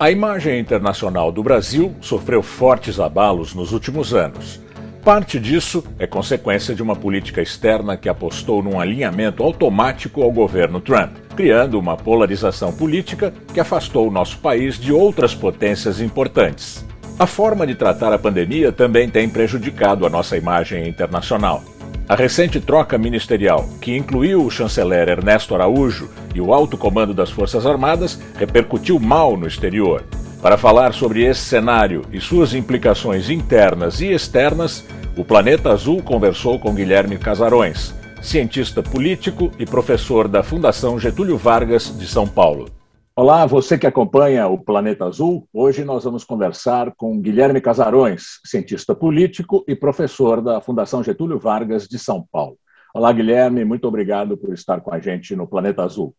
A imagem internacional do Brasil sofreu fortes abalos nos últimos anos. Parte disso é consequência de uma política externa que apostou num alinhamento automático ao governo Trump, criando uma polarização política que afastou o nosso país de outras potências importantes. A forma de tratar a pandemia também tem prejudicado a nossa imagem internacional. A recente troca ministerial, que incluiu o chanceler Ernesto Araújo e o alto comando das Forças Armadas, repercutiu mal no exterior. Para falar sobre esse cenário e suas implicações internas e externas, o Planeta Azul conversou com Guilherme Casarões, cientista político e professor da Fundação Getúlio Vargas de São Paulo. Olá, você que acompanha o Planeta Azul. Hoje nós vamos conversar com Guilherme Casarões, cientista político e professor da Fundação Getúlio Vargas de São Paulo. Olá, Guilherme, muito obrigado por estar com a gente no Planeta Azul.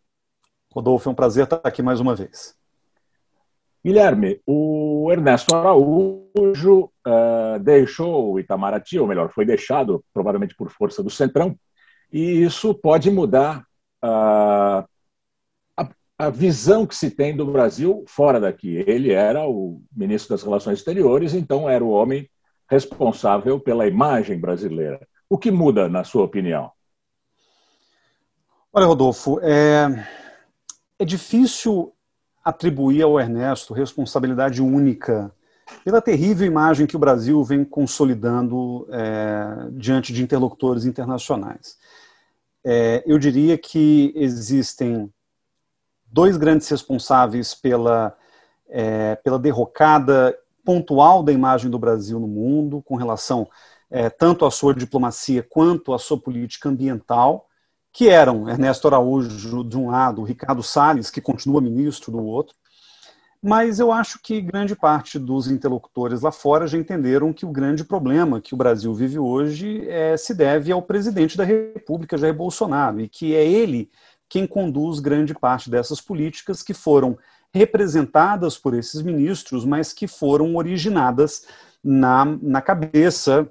Rodolfo, é um prazer estar aqui mais uma vez. Guilherme, o Ernesto Araújo deixou o Itamaraty, ou melhor, foi deixado, provavelmente por força do Centrão, e isso pode mudar a visão que se tem do Brasil fora daqui. Ele era o ministro das Relações Exteriores, então era o homem responsável pela imagem brasileira. O que muda, na sua opinião? Olha, Rodolfo, é difícil atribuir ao Ernesto responsabilidade única pela terrível imagem que o Brasil vem consolidando diante de interlocutores internacionais. Eu diria que existem dois grandes responsáveis pela derrocada pontual da imagem do Brasil no mundo, com relação tanto à sua diplomacia quanto à sua política ambiental, que eram Ernesto Araújo de um lado, Ricardo Salles, que continua ministro, do outro. Mas eu acho que grande parte dos interlocutores lá fora já entenderam que o grande problema que o Brasil vive hoje se deve ao presidente da República, Jair Bolsonaro, e que é ele quem conduz grande parte dessas políticas que foram representadas por esses ministros, mas que foram originadas na cabeça,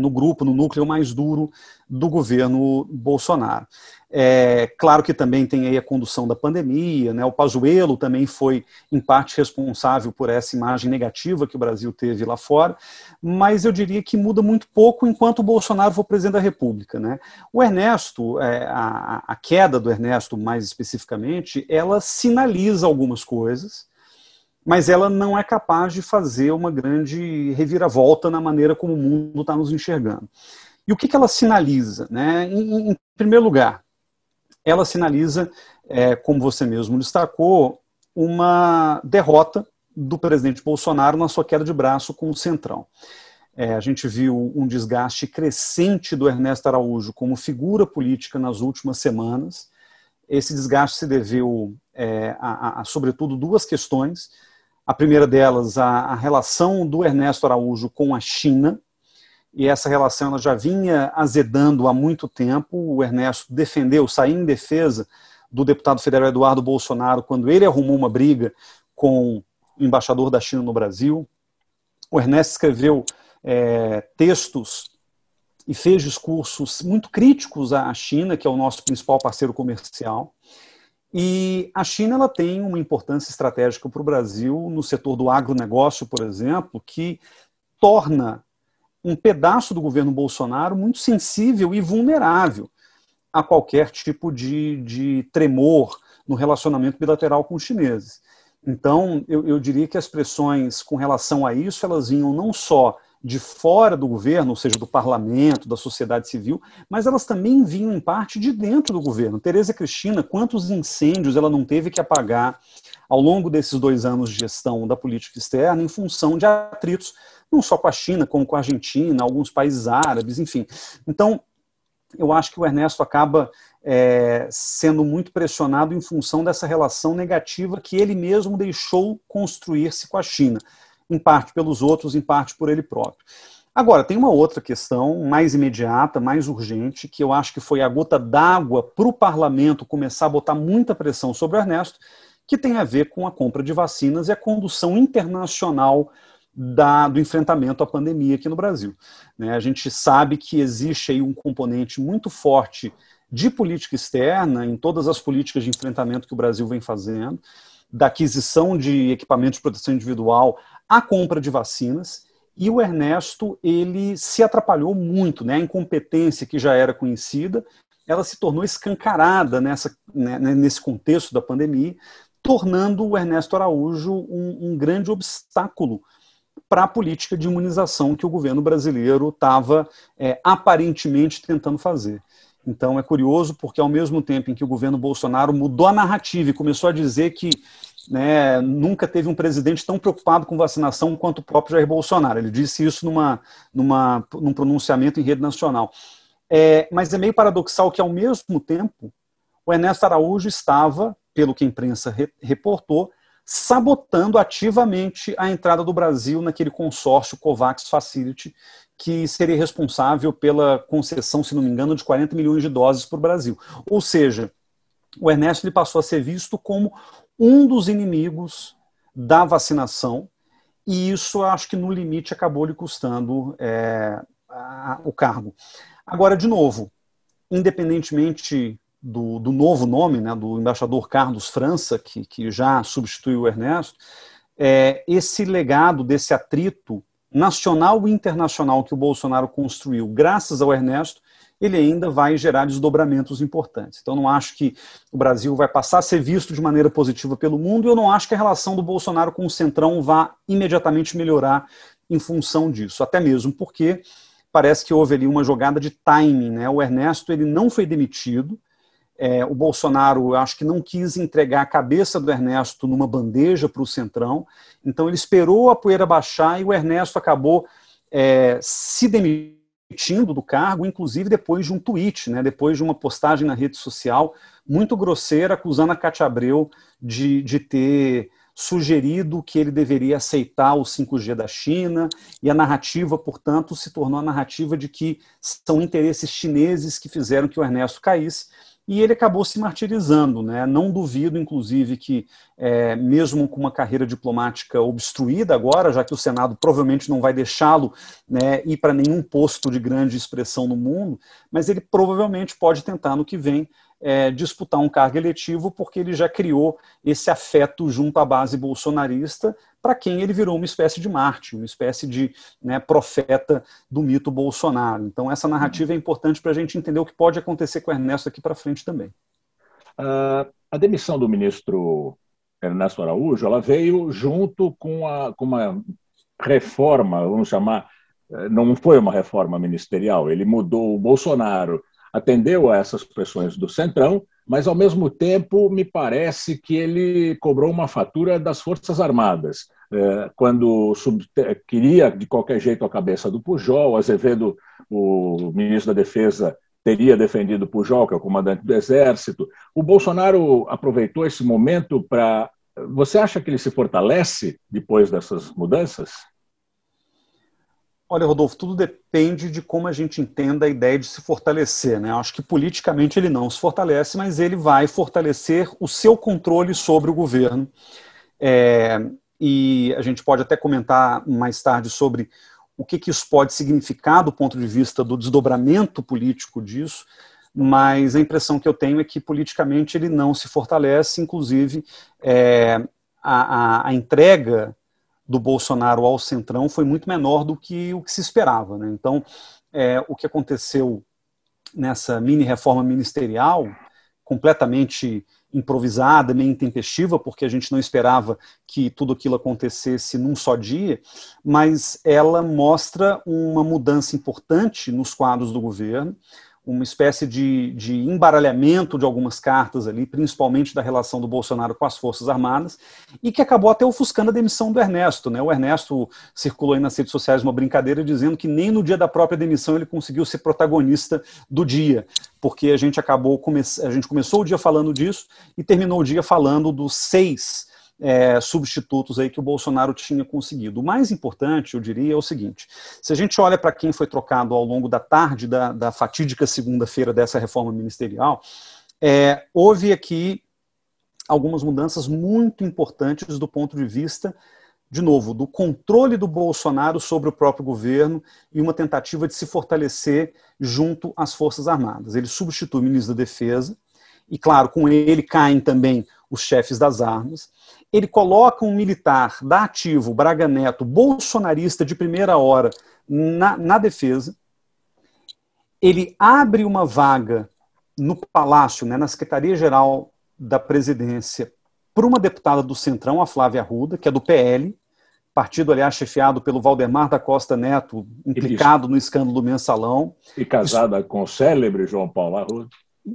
no grupo, no núcleo mais duro do governo Bolsonaro. Claro que também tem aí a condução da pandemia, né? O Pazuelo também foi, em parte, responsável por essa imagem negativa que o Brasil teve lá fora, mas eu diria que muda muito pouco enquanto o Bolsonaro for presidente da República, né? O Ernesto, a queda do Ernesto, mais especificamente, ela sinaliza algumas coisas, mas ela não é capaz de fazer uma grande reviravolta na maneira como o mundo está nos enxergando. E o que ela sinaliza, né? Em primeiro lugar, ela sinaliza, como você mesmo destacou, uma derrota do presidente Bolsonaro na sua queda de braço com o Centrão. A gente viu um desgaste crescente do Ernesto Araújo como figura política nas últimas semanas. Esse desgaste se deveu, sobretudo, duas questões. A primeira delas, a relação do Ernesto Araújo com a China, e essa relação ela já vinha azedando há muito tempo. O Ernesto saiu em defesa do deputado federal Eduardo Bolsonaro quando ele arrumou uma briga com o embaixador da China no Brasil. O Ernesto escreveu textos e fez discursos muito críticos à China, que é o nosso principal parceiro comercial. E a China ela tem uma importância estratégica para o Brasil no setor do agronegócio, por exemplo, que torna um pedaço do governo Bolsonaro muito sensível e vulnerável a qualquer tipo de tremor no relacionamento bilateral com os chineses. Então, eu diria que as pressões com relação a isso, elas vinham não só de fora do governo, ou seja, do parlamento, da sociedade civil, mas elas também vinham, em parte, de dentro do governo. Tereza Cristina, quantos incêndios ela não teve que apagar ao longo desses 2 anos de gestão da política externa em função de atritos, não só com a China, como com a Argentina, alguns países árabes, enfim. Então, eu acho que o Ernesto acaba sendo muito pressionado em função dessa relação negativa que ele mesmo deixou construir-se com a China, em parte pelos outros, em parte por ele próprio. Agora, tem uma outra questão mais imediata, mais urgente, que eu acho que foi a gota d'água para o parlamento começar a botar muita pressão sobre o Ernesto, que tem a ver com a compra de vacinas e a condução internacional do enfrentamento à pandemia aqui no Brasil. A gente sabe que existe aí um componente muito forte de política externa em todas as políticas de enfrentamento que o Brasil vem fazendo, da aquisição de equipamentos de proteção individual à compra de vacinas, e o Ernesto ele se atrapalhou muito, né? A incompetência que já era conhecida, ela se tornou escancarada nesse contexto da pandemia, tornando o Ernesto Araújo um grande obstáculo para a política de imunização que o governo brasileiro estava aparentemente tentando fazer. Então é curioso porque ao mesmo tempo em que o governo Bolsonaro mudou a narrativa e começou a dizer que nunca teve um presidente tão preocupado com vacinação quanto o próprio Jair Bolsonaro. Ele disse isso num pronunciamento em rede nacional. Mas é meio paradoxal que ao mesmo tempo o Ernesto Araújo estava, pelo que a imprensa reportou, sabotando ativamente a entrada do Brasil naquele consórcio COVAX Facility, que seria responsável pela concessão, se não me engano, de 40 milhões de doses para o Brasil. Ou seja, o Ernesto ele passou a ser visto como um dos inimigos da vacinação, e isso acho que no limite acabou lhe custando o cargo. Agora, de novo, independentemente do novo nome, né, do embaixador Carlos França, que já substituiu o Ernesto, esse legado desse atrito nacional e internacional que o Bolsonaro construiu graças ao Ernesto, ele ainda vai gerar desdobramentos importantes. Então não acho que o Brasil vai passar a ser visto de maneira positiva pelo mundo, e eu não acho que a relação do Bolsonaro com o Centrão vá imediatamente melhorar em função disso, até mesmo porque parece que houve ali uma jogada de timing, né? O Ernesto ele não foi demitido, o Bolsonaro, acho que não quis entregar a cabeça do Ernesto numa bandeja para o Centrão, então ele esperou a poeira baixar e o Ernesto acabou se demitindo do cargo, inclusive depois de um tweet, né, depois de uma postagem na rede social muito grosseira, acusando a Kátia Abreu de ter sugerido que ele deveria aceitar o 5G da China, e a narrativa, portanto, se tornou a narrativa de que são interesses chineses que fizeram que o Ernesto caísse. E ele acabou se martirizando, né? Não duvido, inclusive, que mesmo com uma carreira diplomática obstruída agora, já que o Senado provavelmente não vai deixá-lo, né, ir para nenhum posto de grande expressão no mundo, mas ele provavelmente pode tentar no que vem disputar um cargo eletivo, porque ele já criou esse afeto junto à base bolsonarista, para quem ele virou uma espécie de mártir, uma espécie de, né, profeta do mito Bolsonaro. Então essa narrativa é importante para a gente entender o que pode acontecer com o Ernesto aqui para frente também. A demissão do ministro Ernesto Araújo, ela veio junto com uma reforma, vamos chamar, não foi uma reforma ministerial, ele mudou o Bolsonaro, atendeu a essas pressões do Centrão, mas, ao mesmo tempo, me parece que ele cobrou uma fatura das Forças Armadas, quando queria, de qualquer jeito, a cabeça do Pujol. Azevedo, o ministro da Defesa, teria defendido Pujol, que é o comandante do Exército. O Bolsonaro aproveitou esse momento para... Você acha que ele se fortalece depois dessas mudanças? Olha, Rodolfo, tudo depende de como a gente entenda a ideia de se fortalecer, né? Eu acho que politicamente ele não se fortalece, mas ele vai fortalecer o seu controle sobre o governo. E a gente pode até comentar mais tarde sobre o que isso pode significar do ponto de vista do desdobramento político disso, mas a impressão que eu tenho é que politicamente ele não se fortalece, inclusive a entrega do Bolsonaro ao Centrão foi muito menor do que o que se esperava, né? Então, o que aconteceu nessa mini-reforma ministerial, completamente improvisada, meio intempestiva, porque a gente não esperava que tudo aquilo acontecesse num só dia, mas ela mostra uma mudança importante nos quadros do governo, uma espécie de embaralhamento de algumas cartas ali, principalmente da relação do Bolsonaro com as Forças Armadas, e que acabou até ofuscando a demissão do Ernesto, né? O Ernesto circulou aí nas redes sociais uma brincadeira dizendo que nem no dia da própria demissão ele conseguiu ser protagonista do dia, porque a gente começou o dia falando disso e terminou o dia falando dos 6 substitutos aí que o Bolsonaro tinha conseguido. O mais importante, eu diria, é o seguinte: se a gente olha para quem foi trocado ao longo da tarde da fatídica segunda-feira dessa reforma ministerial, houve aqui algumas mudanças muito importantes do ponto de vista, de novo, do controle do Bolsonaro sobre o próprio governo e uma tentativa de se fortalecer junto às Forças Armadas. Ele substitui o ministro da Defesa, e claro, com ele caem também os chefes das armas. Ele coloca um militar da Ativo, Braga Neto, bolsonarista de primeira hora, na defesa. Ele abre uma vaga no Palácio, né, na Secretaria-Geral da Presidência, para uma deputada do Centrão, a Flávia Arruda, que é do PL, partido, aliás, chefiado pelo Waldemar da Costa Neto, implicado no escândalo do Mensalão. E casada com o célebre João Paulo Arruda.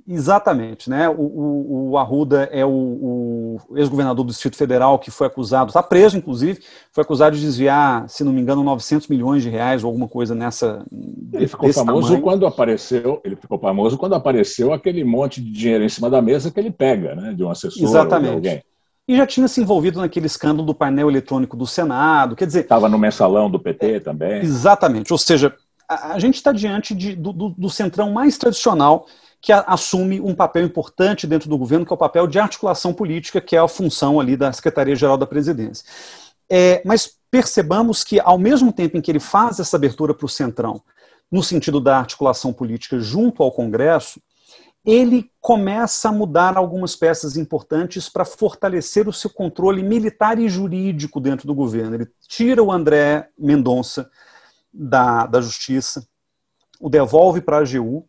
Exatamente, né? O Arruda é o ex-governador do Distrito Federal que foi acusado, está preso inclusive, foi acusado de desviar, se não me engano, 900 milhões de reais ou alguma coisa nessa. Ele ficou famoso quando apareceu, aquele monte de dinheiro em cima da mesa que ele pega, né? De um assessor. Exatamente. Ou de alguém. E já tinha se envolvido naquele escândalo do painel eletrônico do Senado, quer dizer. Estava no Mensalão do PT também. Exatamente, ou seja, a gente está diante do Centrão mais tradicional, que assume um papel importante dentro do governo, que é o papel de articulação política, que é a função ali da Secretaria-Geral da Presidência. Mas percebamos que, ao mesmo tempo em que ele faz essa abertura para o Centrão, no sentido da articulação política junto ao Congresso, ele começa a mudar algumas peças importantes para fortalecer o seu controle militar e jurídico dentro do governo. Ele tira o André Mendonça da Justiça, o devolve para a AGU,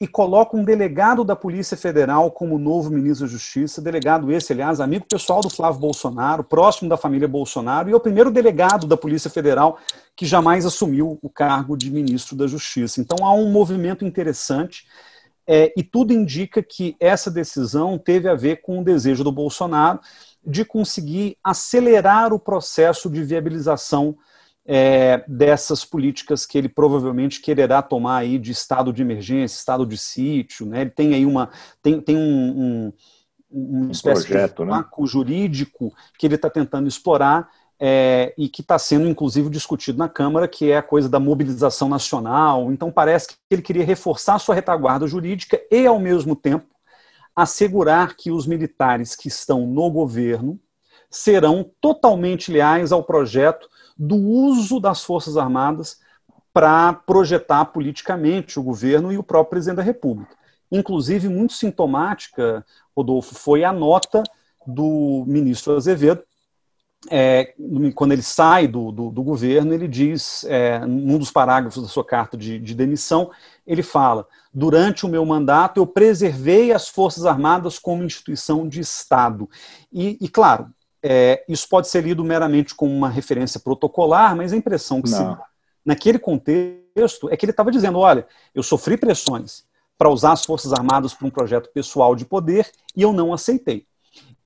e coloca um delegado da Polícia Federal como novo ministro da Justiça, delegado esse, aliás, amigo pessoal do Flávio Bolsonaro, próximo da família Bolsonaro, e é o primeiro delegado da Polícia Federal que jamais assumiu o cargo de ministro da Justiça. Então há um movimento interessante, e tudo indica que essa decisão teve a ver com o desejo do Bolsonaro de conseguir acelerar o processo de viabilização dessas políticas que ele provavelmente quererá tomar aí de estado de emergência, estado de sítio, né? Ele tem aí uma espécie projeto, de vácuo, né, jurídico que ele está tentando explorar, e que está sendo inclusive discutido na Câmara, que é a coisa da mobilização nacional. Então parece que ele queria reforçar sua retaguarda jurídica e ao mesmo tempo assegurar que os militares que estão no governo serão totalmente leais ao projeto do uso das Forças Armadas para projetar politicamente o governo e o próprio presidente da República. Inclusive, muito sintomática, Rodolfo, foi a nota do ministro Azevedo. Quando ele sai do governo, ele diz, num dos parágrafos da sua carta de demissão, ele fala: durante o meu mandato eu preservei as Forças Armadas como instituição de Estado. E claro, isso pode ser lido meramente como uma referência protocolar, mas a impressão que se dá naquele contexto é que ele estava dizendo: olha, eu sofri pressões para usar as Forças Armadas para um projeto pessoal de poder e eu não aceitei.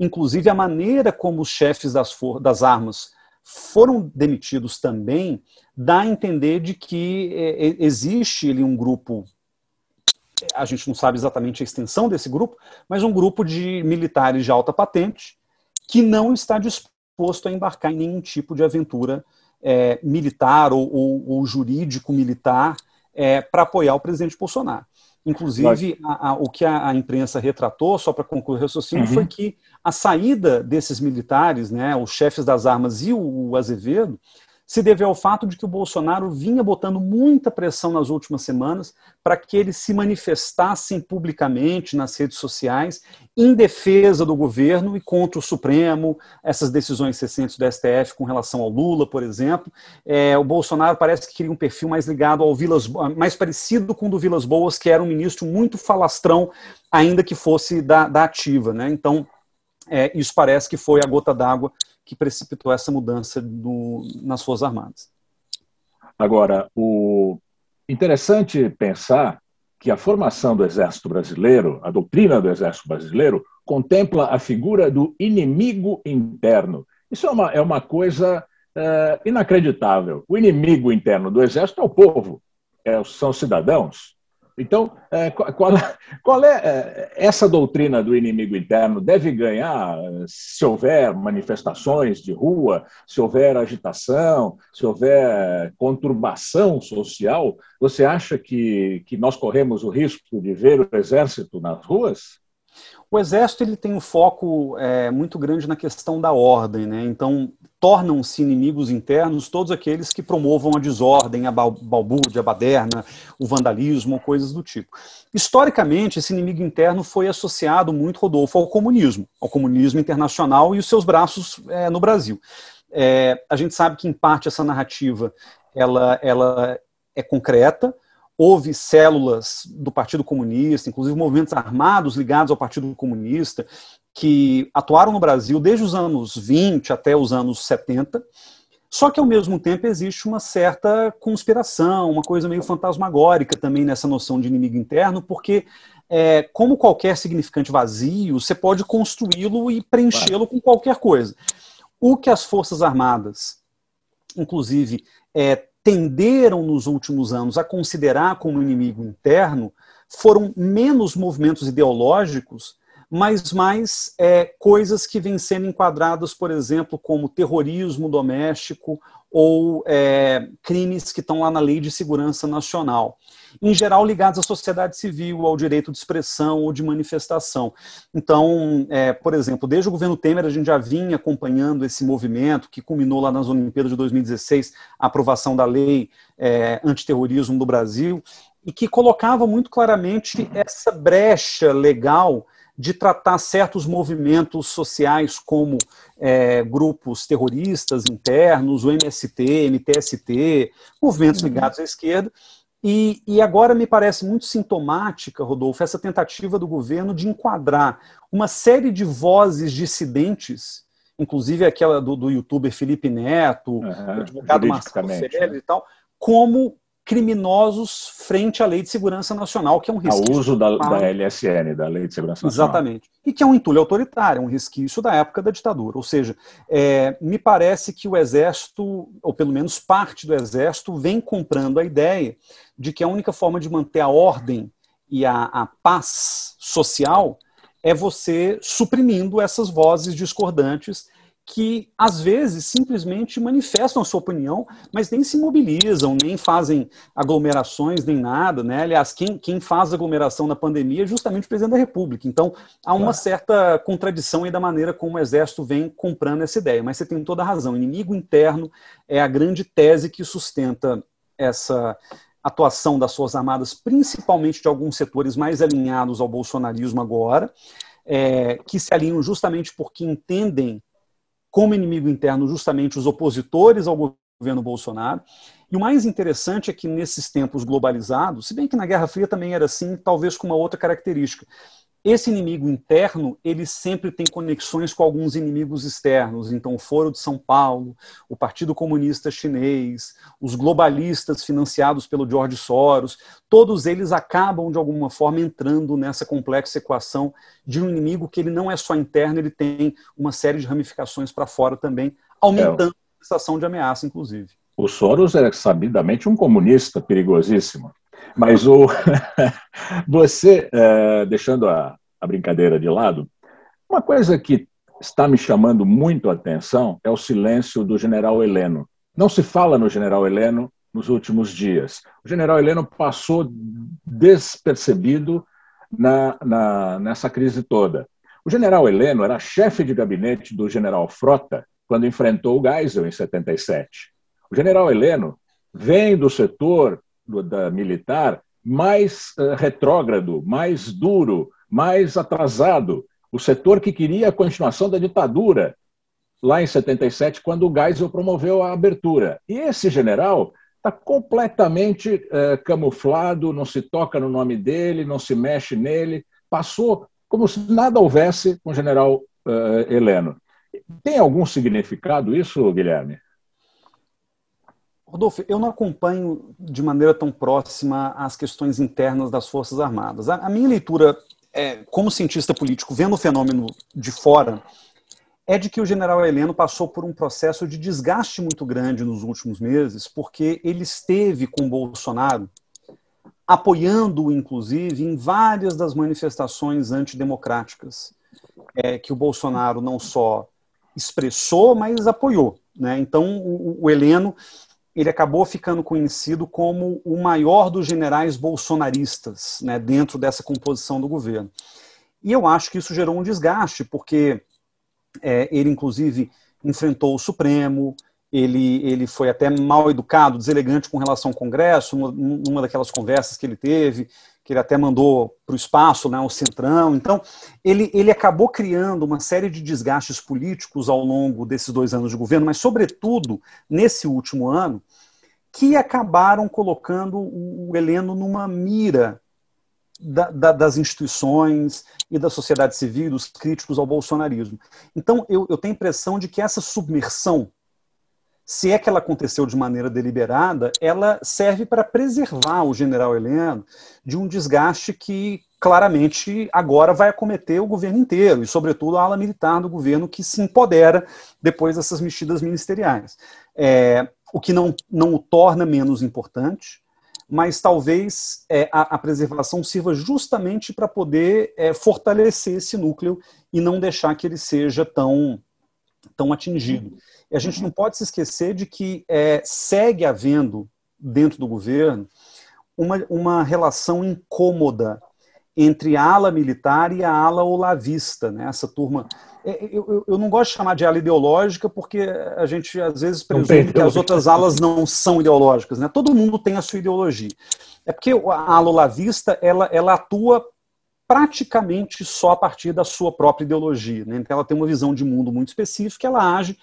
Inclusive, a maneira como os chefes das armas foram demitidos também dá a entender de que existe ali um grupo, a gente não sabe exatamente a extensão desse grupo, mas um grupo de militares de alta patente que não está disposto a embarcar em nenhum tipo de aventura militar ou jurídico-militar para apoiar o presidente Bolsonaro. Inclusive, o que a imprensa retratou, só para concluir o raciocínio, foi que a saída desses militares, né, os chefes das armas e o Azevedo, se deveu ao fato de que o Bolsonaro vinha botando muita pressão nas últimas semanas para que eles se manifestassem publicamente nas redes sociais em defesa do governo e contra o Supremo, essas decisões recentes do STF com relação ao Lula, por exemplo. O Bolsonaro parece que queria um perfil mais ligado ao Vilas Boas, mais parecido com o do Vilas Boas, que era um ministro muito falastrão, ainda que fosse da Ativa, né? Então, isso parece que foi a gota d'água que precipitou essa mudança nas Forças Armadas. Agora, interessante pensar que a formação do Exército Brasileiro, a doutrina do Exército Brasileiro, contempla a figura do inimigo interno. Isso é uma coisa inacreditável. O inimigo interno do Exército é o povo, são os cidadãos. Então, qual é essa doutrina do inimigo interno? Deve ganhar se houver manifestações de rua, se houver agitação, se houver conturbação social? Você acha que nós corremos o risco de ver o Exército nas ruas? O Exército ele tem um foco muito grande na questão da ordem, né? Então, tornam-se inimigos internos todos aqueles que promovam a desordem, a balbúrdia, a baderna, o vandalismo, coisas do tipo. Historicamente, esse inimigo interno foi associado muito, Rodolfo, ao comunismo internacional e os seus braços no Brasil. A gente sabe que, em parte, essa narrativa ela é concreta. Houve células do Partido Comunista, inclusive movimentos armados ligados ao Partido Comunista, que atuaram no Brasil desde os anos 20 até os anos 70, só que ao mesmo tempo existe uma certa conspiração, uma coisa meio fantasmagórica também nessa noção de inimigo interno, porque como qualquer significante vazio, você pode construí-lo e preenchê-lo com qualquer coisa. O que as Forças Armadas, inclusive, tenderam nos últimos anos a considerar como inimigo interno foram menos movimentos ideológicos, mas mais coisas que vêm sendo enquadradas, por exemplo, como terrorismo doméstico ou crimes que estão lá na Lei de Segurança Nacional, em geral ligados à sociedade civil, ao direito de expressão ou de manifestação. Então, por exemplo, desde o governo Temer a gente já vinha acompanhando esse movimento que culminou lá nas Olimpíadas de 2016, a aprovação da lei antiterrorismo do Brasil, e que colocava muito claramente essa brecha legal de tratar certos movimentos sociais como grupos terroristas internos, o MST, MTST, movimentos ligados à esquerda. E agora me parece muito sintomática, Rodolfo, essa tentativa do governo de enquadrar uma série de vozes dissidentes, inclusive aquela do youtuber Felipe Neto, do advogado Marcelo Ferreira e tal, como criminosos frente à Lei de Segurança Nacional, que é um resquício... O uso da LSN, da Lei de Segurança Nacional. Exatamente. E que é um entulho autoritário, um resquício da época da ditadura. Ou seja, me parece que o Exército, ou pelo menos parte do Exército, vem comprando a ideia de que a única forma de manter a ordem e a paz social é você suprimindo essas vozes discordantes que, às vezes, simplesmente manifestam a sua opinião, mas nem se mobilizam, nem fazem aglomerações, nem nada, né? Aliás, quem faz aglomeração na pandemia é justamente o presidente da República. Então, há uma certa contradição aí da maneira como o Exército vem comprando essa ideia. Mas você tem toda a razão. Inimigo interno é a grande tese que sustenta essa atuação das Forças Armadas, principalmente de alguns setores mais alinhados ao bolsonarismo agora, que se alinham justamente porque entendem como inimigo interno justamente os opositores ao governo Bolsonaro. E o mais interessante é que nesses tempos globalizados, se bem que na Guerra Fria também era assim, talvez com uma outra característica, esse inimigo interno, ele sempre tem conexões com alguns inimigos externos. Então, o Foro de São Paulo, o Partido Comunista Chinês, os globalistas financiados pelo George Soros, todos eles acabam, de alguma forma, entrando nessa complexa equação de um inimigo que ele não é só interno, ele tem uma série de ramificações para fora também, aumentando a sensação de ameaça, inclusive. O Soros é, sabidamente, um comunista perigosíssimo. Mas você, deixando a brincadeira de lado, uma coisa que está me chamando muito a atenção é o silêncio do general Heleno. Não se fala no general Heleno nos últimos dias. O general Heleno passou despercebido nessa crise toda. O general Heleno era chefe de gabinete do general Frota quando enfrentou o Geisel em 77. O general Heleno vem do setor da militar mais retrógrado, mais duro, mais atrasado. O setor que queria a continuação da ditadura, lá em 77, quando o Geisel promoveu a abertura. E esse general está completamente camuflado, não se toca no nome dele, não se mexe nele, passou como se nada houvesse com o general Heleno. Tem algum significado isso, Guilherme? Rodolfo, eu não acompanho de maneira tão próxima as questões internas das Forças Armadas. A minha leitura, como cientista político, vendo o fenômeno de fora, é de que o general Heleno passou por um processo de desgaste muito grande nos últimos meses, porque ele esteve com Bolsonaro, apoiando-o, inclusive, em várias das manifestações antidemocráticas que o Bolsonaro não só expressou, mas apoiou, né? Então, o Heleno... ele acabou ficando conhecido como o maior dos generais bolsonaristas, né, dentro dessa composição do governo. E eu acho que isso gerou um desgaste, porque ele, inclusive, enfrentou o Supremo, ele foi até mal educado, deselegante com relação ao Congresso, numa daquelas conversas que ele teve, que ele até mandou para o espaço, né, o Centrão. Então, ele acabou criando uma série de desgastes políticos ao longo desses 2 anos de governo, mas, sobretudo, nesse último ano, que acabaram colocando o Heleno numa mira das instituições e da sociedade civil, dos críticos ao bolsonarismo. Então, eu tenho a impressão de que essa submersão, se é que ela aconteceu de maneira deliberada, ela serve para preservar o general Heleno de um desgaste que claramente agora vai acometer o governo inteiro e, sobretudo, a ala militar do governo que se empodera depois dessas mexidas ministeriais. O que não o torna menos importante, mas talvez a preservação sirva justamente para poder fortalecer esse núcleo e não deixar que ele seja tão atingido. E a gente não pode se esquecer de que segue havendo, dentro do governo, uma relação incômoda entre a ala militar e a ala olavista, né? Essa turma... Eu não gosto de chamar de ala ideológica porque a gente, às vezes, presume que as outras alas não são ideológicas, né? Todo mundo tem a sua ideologia. É porque a ala olavista, ela atua praticamente só a partir da sua própria ideologia, né? Então ela tem uma visão de mundo muito específica, ela age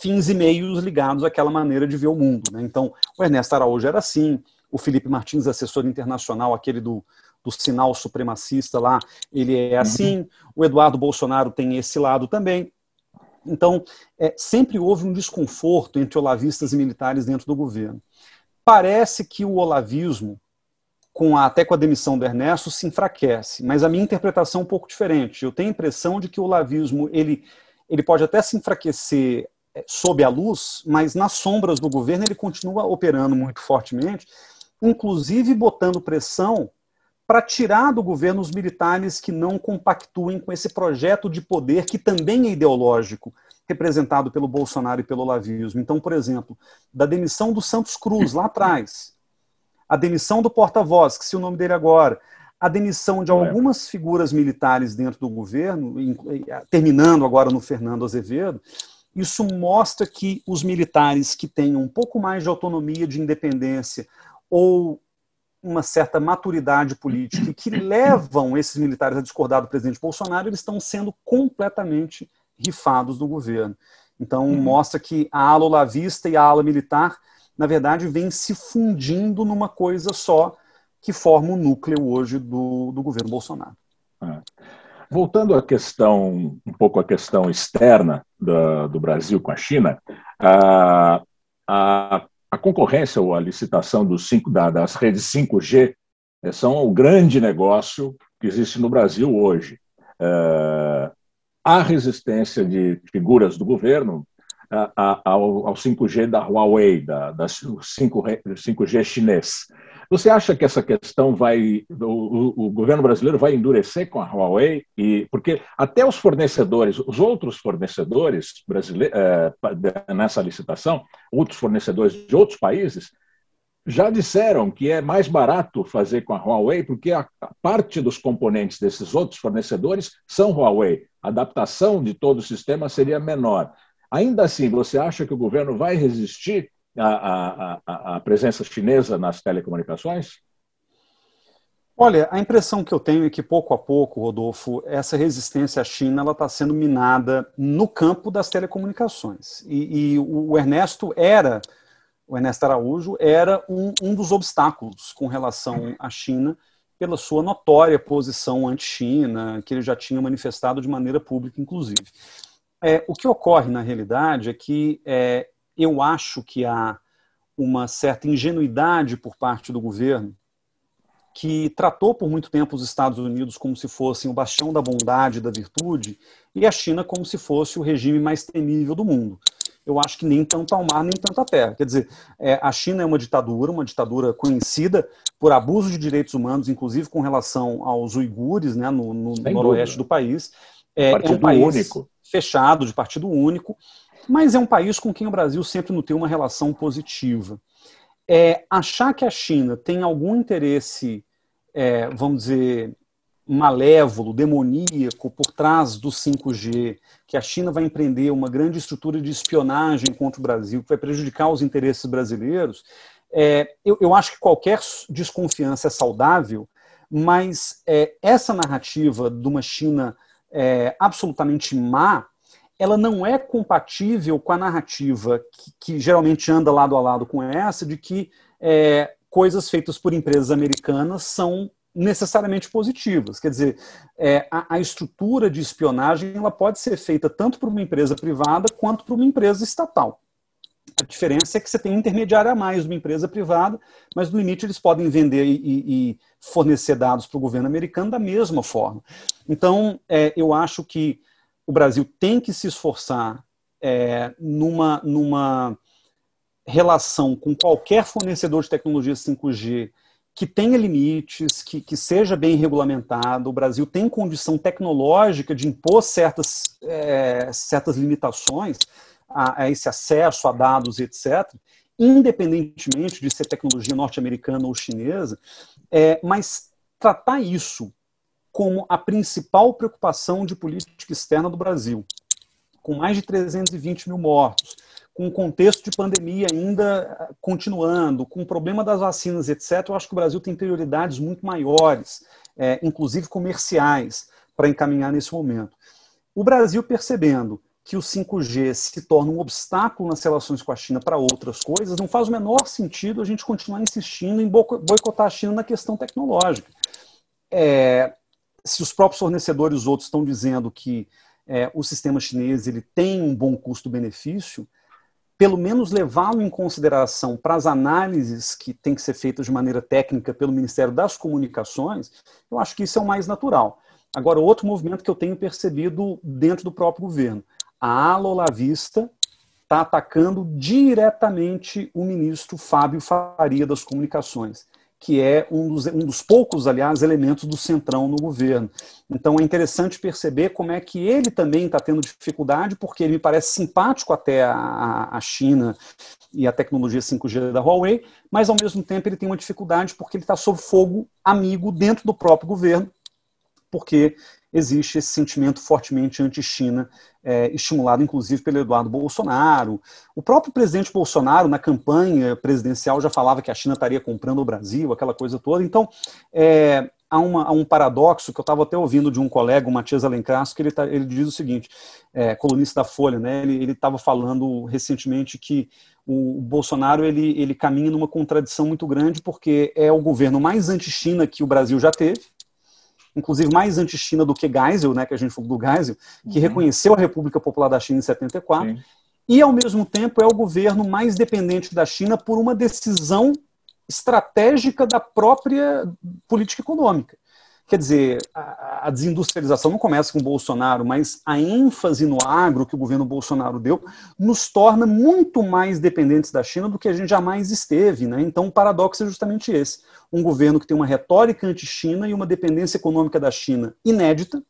fins e meios ligados àquela maneira de ver o mundo, né? Então, o Ernesto Araújo era assim, o Felipe Martins, assessor internacional, aquele do sinal supremacista lá, ele é assim, o Eduardo Bolsonaro tem esse lado também. Então, sempre houve um desconforto entre olavistas e militares dentro do governo. Parece que o olavismo, até com a demissão do Ernesto, se enfraquece, mas a minha interpretação é um pouco diferente. Eu tenho a impressão de que o olavismo ele pode até se enfraquecer sob a luz, mas nas sombras do governo ele continua operando muito fortemente, inclusive botando pressão para tirar do governo os militares que não compactuem com esse projeto de poder que também é ideológico, representado pelo Bolsonaro e pelo olavismo. Então, por exemplo, da demissão do Santos Cruz, lá atrás, a demissão do porta-voz, esqueci o nome dele agora, a demissão de algumas figuras militares dentro do governo, terminando agora no Fernando Azevedo, isso mostra que os militares que têm um pouco mais de autonomia, de independência, ou uma certa maturidade política que levam esses militares a discordar do presidente Bolsonaro, eles estão sendo completamente rifados do governo. Então, mostra que a ala olavista e a ala militar, na verdade, vem se fundindo numa coisa só que forma o núcleo hoje do governo Bolsonaro. Voltando à questão, um pouco à questão externa do Brasil com a China, a concorrência ou a licitação das redes 5G são o grande negócio que existe no Brasil hoje. Há resistência de figuras do governo ao 5G da Huawei, da 5G chinês. Você acha que essa questão o governo brasileiro vai endurecer com a Huawei? Porque até os fornecedores, os outros fornecedores brasileiros, nessa licitação, outros fornecedores de outros países, já disseram que é mais barato fazer com a Huawei, porque a parte dos componentes desses outros fornecedores são Huawei. A adaptação de todo o sistema seria menor. Ainda assim, você acha que o governo vai resistir a presença chinesa nas telecomunicações? Olha, a impressão que eu tenho é que, pouco a pouco, Rodolfo, essa resistência à China está sendo minada no campo das telecomunicações. E o Ernesto Araújo era um dos obstáculos com relação à China pela sua notória posição anti-China, que ele já tinha manifestado de maneira pública, inclusive. O que ocorre, na realidade, é que... eu acho que há uma certa ingenuidade por parte do governo que tratou por muito tempo os Estados Unidos como se fossem o bastião da bondade e da virtude e a China como se fosse o regime mais temível do mundo. Eu acho que nem tanto ao mar, nem tanto à terra. Quer dizer, a China é uma ditadura conhecida por abuso de direitos humanos, inclusive com relação aos uigures, né, no noroeste do país. É um país único, fechado, de partido único, mas é um país com quem o Brasil sempre não tem uma relação positiva. Achar que a China tem algum interesse, vamos dizer, malévolo, demoníaco por trás do 5G, que a China vai empreender uma grande estrutura de espionagem contra o Brasil, que vai prejudicar os interesses brasileiros, eu acho que qualquer desconfiança é saudável, mas essa narrativa de uma China absolutamente má, ela não é compatível com a narrativa que geralmente anda lado a lado com essa, de que coisas feitas por empresas americanas são necessariamente positivas. Quer dizer, a estrutura de espionagem ela pode ser feita tanto por uma empresa privada quanto por uma empresa estatal. A diferença é que você tem um intermediário a mais de uma empresa privada, mas no limite eles podem vender e fornecer dados para o governo americano da mesma forma. Então, eu acho que o Brasil tem que se esforçar numa relação com qualquer fornecedor de tecnologia 5G que tenha limites, que seja bem regulamentado. O Brasil tem condição tecnológica de impor certas limitações a esse acesso a dados, etc., independentemente de ser tecnologia norte-americana ou chinesa, mas tratar isso como a principal preocupação de política externa do Brasil, com mais de 320 mil mortos, com o contexto de pandemia ainda continuando, com o problema das vacinas, etc., eu acho que o Brasil tem prioridades muito maiores, inclusive comerciais, para encaminhar nesse momento. O Brasil percebendo que o 5G se torna um obstáculo nas relações com a China para outras coisas, não faz o menor sentido a gente continuar insistindo em boicotar a China na questão tecnológica. Se os próprios fornecedores outros estão dizendo que o sistema chinês ele tem um bom custo-benefício, pelo menos levá-lo em consideração para as análises que têm que ser feitas de maneira técnica pelo Ministério das Comunicações, eu acho que isso é o mais natural. Agora, outro movimento que eu tenho percebido dentro do próprio governo, a ala olavista está atacando diretamente o ministro Fábio Faria das Comunicações, que é um dos poucos, aliás, elementos do Centrão no governo. Então é interessante perceber como é que ele também está tendo dificuldade, porque ele me parece simpático até a China e a tecnologia 5G da Huawei, mas ao mesmo tempo ele tem uma dificuldade porque ele está sob fogo amigo dentro do próprio governo, porque existe esse sentimento fortemente anti-China, estimulado inclusive pelo Eduardo Bolsonaro. O próprio presidente Bolsonaro, na campanha presidencial, já falava que a China estaria comprando o Brasil, aquela coisa toda. Então, há um paradoxo que eu estava até ouvindo de um colega, o Matias Alencastro, que ele diz o seguinte, colunista da Folha, né? Ele estava falando recentemente que o Bolsonaro ele caminha numa contradição muito grande, porque é o governo mais anti-China que o Brasil já teve, inclusive mais anti-China do que Geisel, né, que a gente falou do Geisel, que reconheceu a República Popular da China em 74, Sim. e ao mesmo tempo é o governo mais dependente da China por uma decisão estratégica da própria política econômica. Quer dizer, a desindustrialização não começa com o Bolsonaro, mas a ênfase no agro que o governo Bolsonaro deu nos torna muito mais dependentes da China do que a gente jamais esteve, né? Então o paradoxo é justamente esse. Um governo que tem uma retórica anti-China e uma dependência econômica da China inédita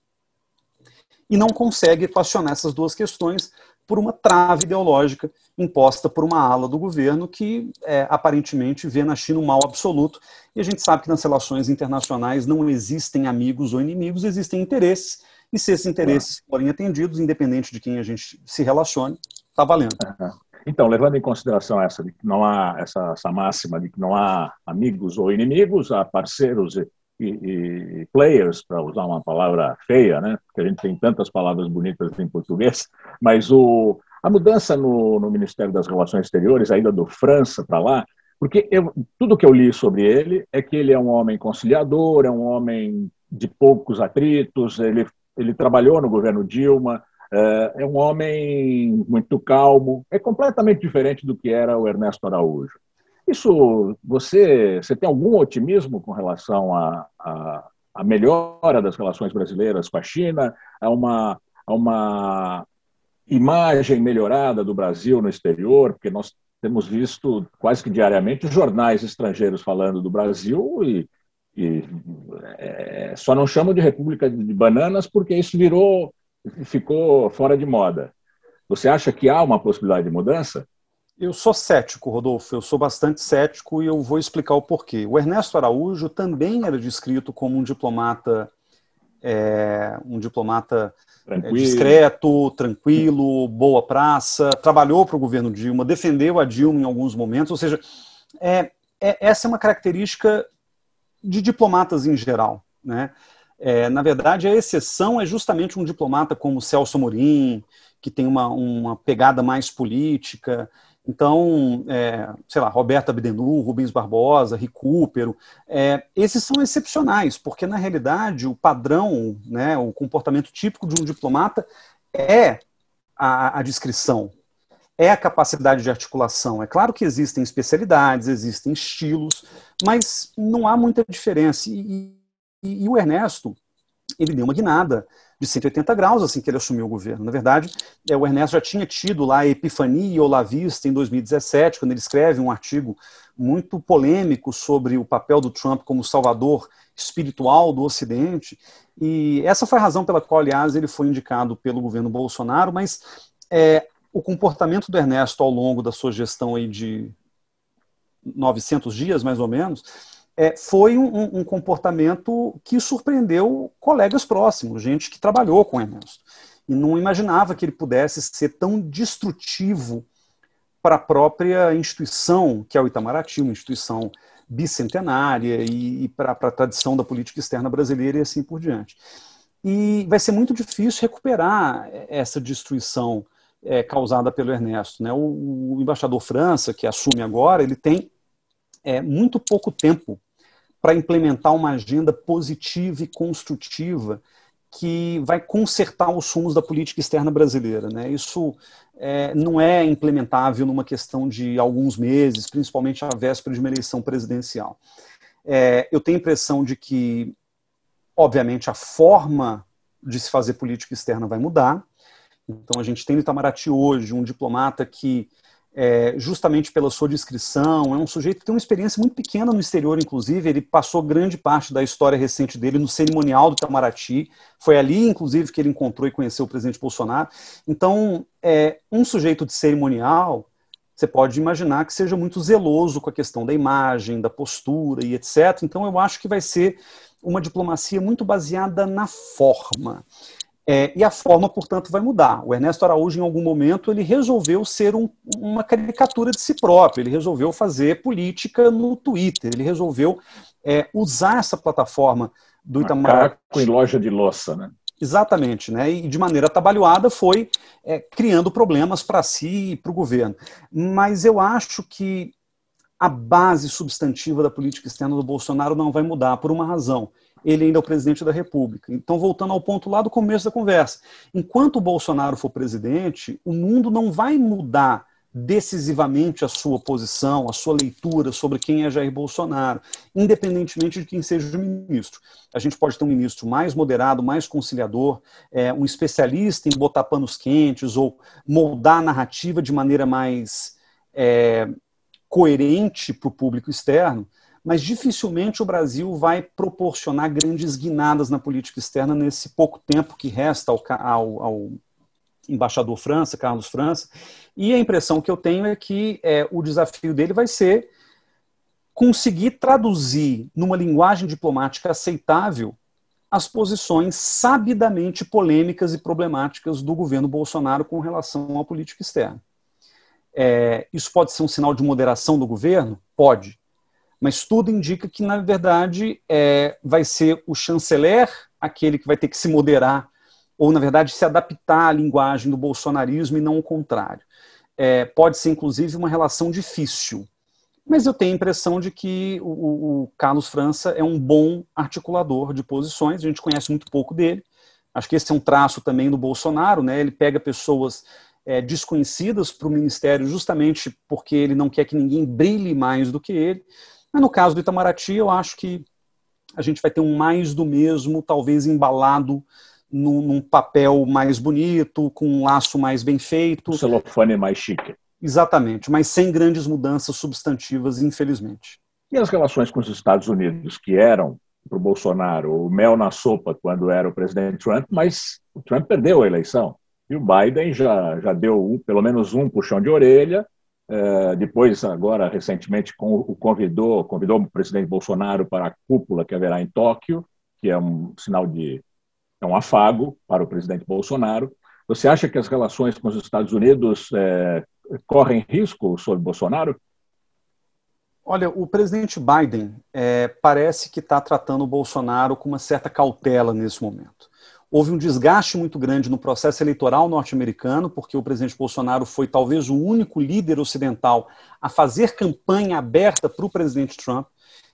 e não consegue equacionar essas duas questões por uma trave ideológica imposta por uma ala do governo que aparentemente vê na China um mal absoluto, e a gente sabe que nas relações internacionais não existem amigos ou inimigos, existem interesses, e se esses interesses forem atendidos, independente de quem a gente se relacione, está valendo. Então, levando em consideração essa de que não há essa máxima de que não há amigos ou inimigos, há parceiros e players, para usar uma palavra feia, né? Porque a gente tem tantas palavras bonitas em português, mas a mudança no Ministério das Relações Exteriores, ainda do França para lá, porque tudo que eu li sobre ele é que ele é um homem conciliador, é um homem de poucos atritos, ele trabalhou no governo Dilma, é um homem muito calmo, é completamente diferente do que era o Ernesto Araújo. Isso, você tem algum otimismo com relação à melhora das relações brasileiras com a China, a uma imagem melhorada do Brasil no exterior? Porque nós temos visto quase que diariamente jornais estrangeiros falando do Brasil e só não chamam de República de Bananas porque isso ficou fora de moda. Você acha que há uma possibilidade de mudança? Eu sou cético, Rodolfo, eu sou bastante cético e eu vou explicar o porquê. O Ernesto Araújo também era descrito como um diplomata um diplomata discreto, tranquilo, boa praça, trabalhou para o governo Dilma, defendeu a Dilma em alguns momentos, ou seja, essa é uma característica de diplomatas em geral, né? Na verdade, a exceção é justamente um diplomata como Celso Amorim, que tem uma pegada mais política. Então, sei lá, Roberta Abdenu, Rubens Barbosa, Recupero, esses são excepcionais, porque, na realidade, o padrão, né, o comportamento típico de um diplomata é a discrição, é a capacidade de articulação. É claro que existem especialidades, existem estilos, mas não há muita diferença. E o Ernesto, ele deu uma guinada de 180 graus assim que ele assumiu o governo. Na verdade, o Ernesto já tinha tido lá a epifania e olavista em 2017, quando ele escreve um artigo muito polêmico sobre o papel do Trump como salvador espiritual do Ocidente. E essa foi a razão pela qual, aliás, ele foi indicado pelo governo Bolsonaro, mas o comportamento do Ernesto ao longo da sua gestão aí de 900 dias, mais ou menos, foi um comportamento que surpreendeu colegas próximos, gente que trabalhou com o Ernesto. E não imaginava que ele pudesse ser tão destrutivo para a própria instituição, que é o Itamaraty, uma instituição bicentenária, e para a tradição da política externa brasileira e assim por diante. E vai ser muito difícil recuperar essa destruição causada pelo Ernesto, né? O embaixador França, que assume agora, ele tem muito pouco tempo para implementar uma agenda positiva e construtiva que vai consertar os rumos da política externa brasileira, né? Isso não é implementável numa questão de alguns meses, principalmente à véspera de uma eleição presidencial. Eu tenho a impressão de que, obviamente, a forma de se fazer política externa vai mudar. Então, a gente tem no Itamaraty hoje um diplomata que justamente pela sua descrição, é um sujeito que tem uma experiência muito pequena no exterior, inclusive, ele passou grande parte da história recente dele no cerimonial do Itamaraty, foi ali, inclusive, que ele encontrou e conheceu o presidente Bolsonaro. Então, um sujeito de cerimonial, você pode imaginar que seja muito zeloso com a questão da imagem, da postura e etc. Então, eu acho que vai ser uma diplomacia muito baseada na forma. E a forma, portanto, vai mudar. O Ernesto Araújo, em algum momento, ele resolveu ser uma caricatura de si próprio, ele resolveu fazer política no Twitter, ele resolveu usar essa plataforma do Itamaraty. Macaco em loja de louça, né? Exatamente, né? E de maneira atabalhoada foi criando problemas para si e para o governo. Mas eu acho que a base substantiva da política externa do Bolsonaro não vai mudar, por uma razão. Ele ainda é o presidente da República. Então, voltando ao ponto lá do começo da conversa, enquanto o Bolsonaro for presidente, o mundo não vai mudar decisivamente a sua posição, a sua leitura sobre quem é Jair Bolsonaro, independentemente de quem seja o ministro. A gente pode ter um ministro mais moderado, mais conciliador, um especialista em botar panos quentes ou moldar a narrativa de maneira mais coerente para o público externo, mas dificilmente o Brasil vai proporcionar grandes guinadas na política externa nesse pouco tempo que resta ao embaixador França, Carlos França. E a impressão que eu tenho é que o desafio dele vai ser conseguir traduzir numa linguagem diplomática aceitável as posições sabidamente polêmicas e problemáticas do governo Bolsonaro com relação à política externa. Isso pode ser um sinal de moderação do governo? Pode. Mas tudo indica que, na verdade, vai ser o chanceler aquele que vai ter que se moderar ou, na verdade, se adaptar à linguagem do bolsonarismo e não o contrário. Pode ser, inclusive, uma relação difícil. Mas eu tenho a impressão de que o Carlos França é um bom articulador de posições. A gente conhece muito pouco dele. Acho que esse é um traço também do Bolsonaro, né? Ele pega pessoas desconhecidas para o ministério justamente porque ele não quer que ninguém brilhe mais do que ele. Mas no caso do Itamaraty, eu acho que a gente vai ter um mais do mesmo, talvez embalado num papel mais bonito, com um laço mais bem feito. O celofane é mais chique. Exatamente, mas sem grandes mudanças substantivas, infelizmente. E as relações com os Estados Unidos, que eram, para o Bolsonaro, o mel na sopa quando era o presidente Trump, mas o Trump perdeu a eleição. E o Biden já deu pelo menos um puxão de orelha. Depois, agora, recentemente, convidou o presidente Bolsonaro para a cúpula que haverá em Tóquio, que é um sinal de é um afago para o presidente Bolsonaro. Você acha que as relações com os Estados Unidos correm risco sob Bolsonaro? Olha, o presidente Biden parece que está tratando o Bolsonaro com uma certa cautela nesse momento. Houve um desgaste muito grande no processo eleitoral norte-americano, porque o presidente Bolsonaro foi talvez o único líder ocidental a fazer campanha aberta para o presidente Trump.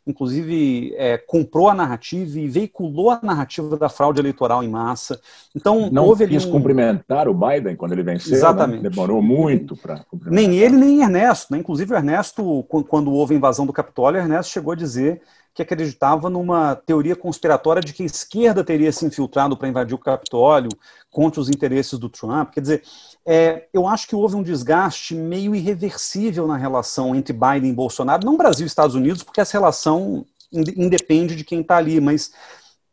Inclusive comprou a narrativa e veiculou a narrativa da fraude eleitoral em massa. Então, não houve quis cumprimentar o Biden quando ele venceu. Exatamente. Né? Demorou muito para cumprimentar. Nem ele, nem Ernesto. Né? Inclusive, o Ernesto, quando houve a invasão do Capitólio, Ernesto chegou a dizer que acreditava numa teoria conspiratória de que a esquerda teria se infiltrado para invadir o Capitólio contra os interesses do Trump. Quer dizer, eu acho que houve um desgaste meio irreversível na relação entre Biden e Bolsonaro, não Brasil e Estados Unidos, porque essa relação independe de quem está ali, mas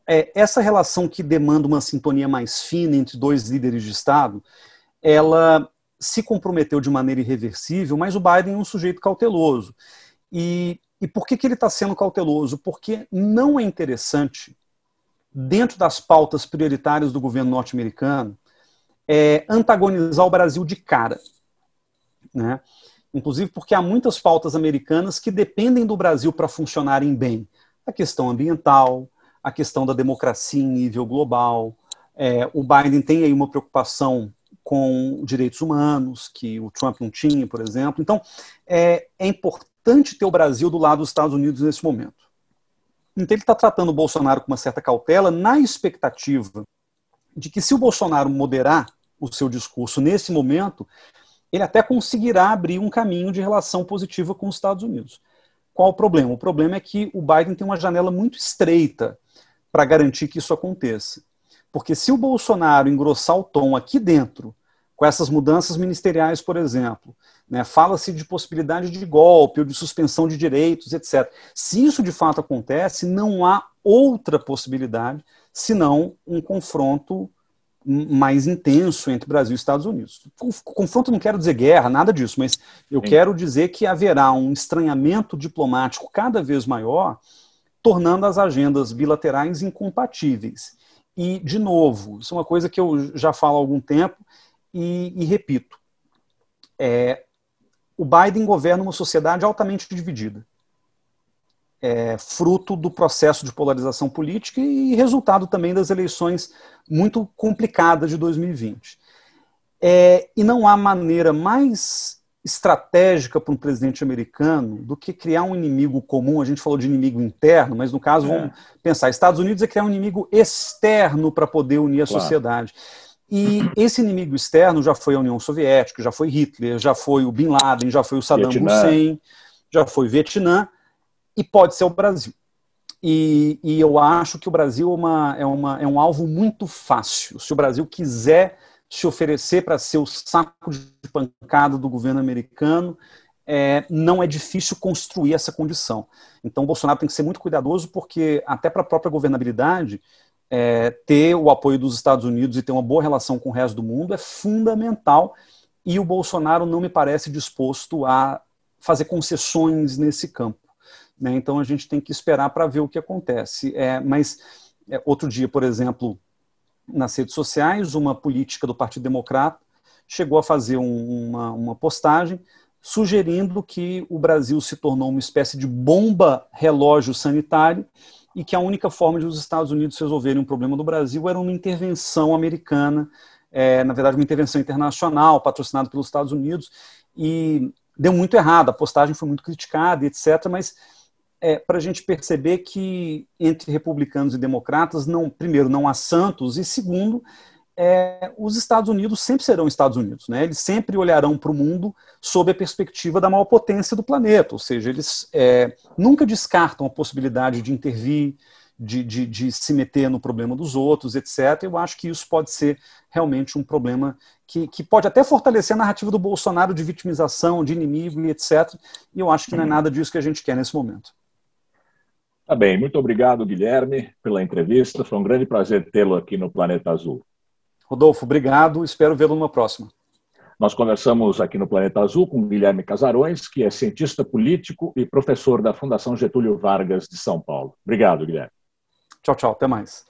essa relação que demanda uma sintonia mais fina entre dois líderes de Estado, ela se comprometeu de maneira irreversível, mas o Biden é um sujeito cauteloso. E por que ele está sendo cauteloso? Porque não é interessante, dentro das pautas prioritárias do governo norte-americano, antagonizar o Brasil de cara. Né? Inclusive porque há muitas pautas americanas que dependem do Brasil para funcionarem bem. A questão ambiental, a questão da democracia em nível global. O Biden tem aí uma preocupação com direitos humanos, que o Trump não tinha, por exemplo. Então, é importante ter o Brasil do lado dos Estados Unidos nesse momento. Então, ele está tratando o Bolsonaro com uma certa cautela, na expectativa de que, se o Bolsonaro moderar o seu discurso nesse momento, ele até conseguirá abrir um caminho de relação positiva com os Estados Unidos. Qual o problema? O problema é que o Biden tem uma janela muito estreita para garantir que isso aconteça. Porque se o Bolsonaro engrossar o tom aqui dentro, com essas mudanças ministeriais, por exemplo, né, fala-se de possibilidade de golpe ou de suspensão de direitos, etc. Se isso de fato acontece, não há outra possibilidade senão um confronto mais intenso entre Brasil e Estados Unidos. Confronto não quero dizer guerra, nada disso, mas eu quero dizer que haverá um estranhamento diplomático cada vez maior, tornando as agendas bilaterais incompatíveis. E, de novo, isso é uma coisa que eu já falo há algum tempo, e repito, o Biden governa uma sociedade altamente dividida, fruto do processo de polarização política e resultado também das eleições muito complicadas de 2020. E não há maneira mais estratégica para um presidente americano do que criar um inimigo comum. A gente falou de inimigo interno, mas no caso vamos pensar, Estados Unidos é criar um inimigo externo para poder unir a sociedade. E esse inimigo externo já foi a União Soviética, já foi Hitler, já foi o Bin Laden, já foi o Saddam Hussein, já foi o Vietnã, e pode ser o Brasil. E eu acho que o Brasil é um alvo muito fácil. Se o Brasil quiser se oferecer para ser o saco de pancada do governo americano, não é difícil construir essa condição. Então o Bolsonaro tem que ser muito cuidadoso, porque até para a própria governabilidade, ter o apoio dos Estados Unidos e ter uma boa relação com o resto do mundo é fundamental, e o Bolsonaro não me parece disposto a fazer concessões nesse campo. Né? Então a gente tem que esperar para ver o que acontece. Mas outro dia, por exemplo, nas redes sociais, uma política do Partido Democrata chegou a fazer uma postagem sugerindo que o Brasil se tornou uma espécie de bomba relógio sanitário, e que a única forma de os Estados Unidos resolverem um problema do Brasil era uma intervenção americana, na verdade uma intervenção internacional, patrocinada pelos Estados Unidos, e deu muito errado, a postagem foi muito criticada, etc., mas para a gente perceber que entre republicanos e democratas, primeiro, não há santos, e segundo, os Estados Unidos sempre serão Estados Unidos, né? Eles sempre olharão para o mundo sob a perspectiva da maior potência do planeta, ou seja, eles nunca descartam a possibilidade de intervir, de se meter no problema dos outros, etc. Eu acho que isso pode ser realmente um problema que pode até fortalecer a narrativa do Bolsonaro de vitimização, de inimigo, etc. E eu acho que não é nada disso que a gente quer nesse momento. Tá bem, muito obrigado, Guilherme, pela entrevista. Foi um grande prazer tê-lo aqui no Planeta Azul. Rodolfo, obrigado. Espero vê-lo numa próxima. Nós conversamos aqui no Planeta Azul com Guilherme Casarões, que é cientista político e professor da Fundação Getúlio Vargas de São Paulo. Obrigado, Guilherme. Tchau, tchau. Até mais.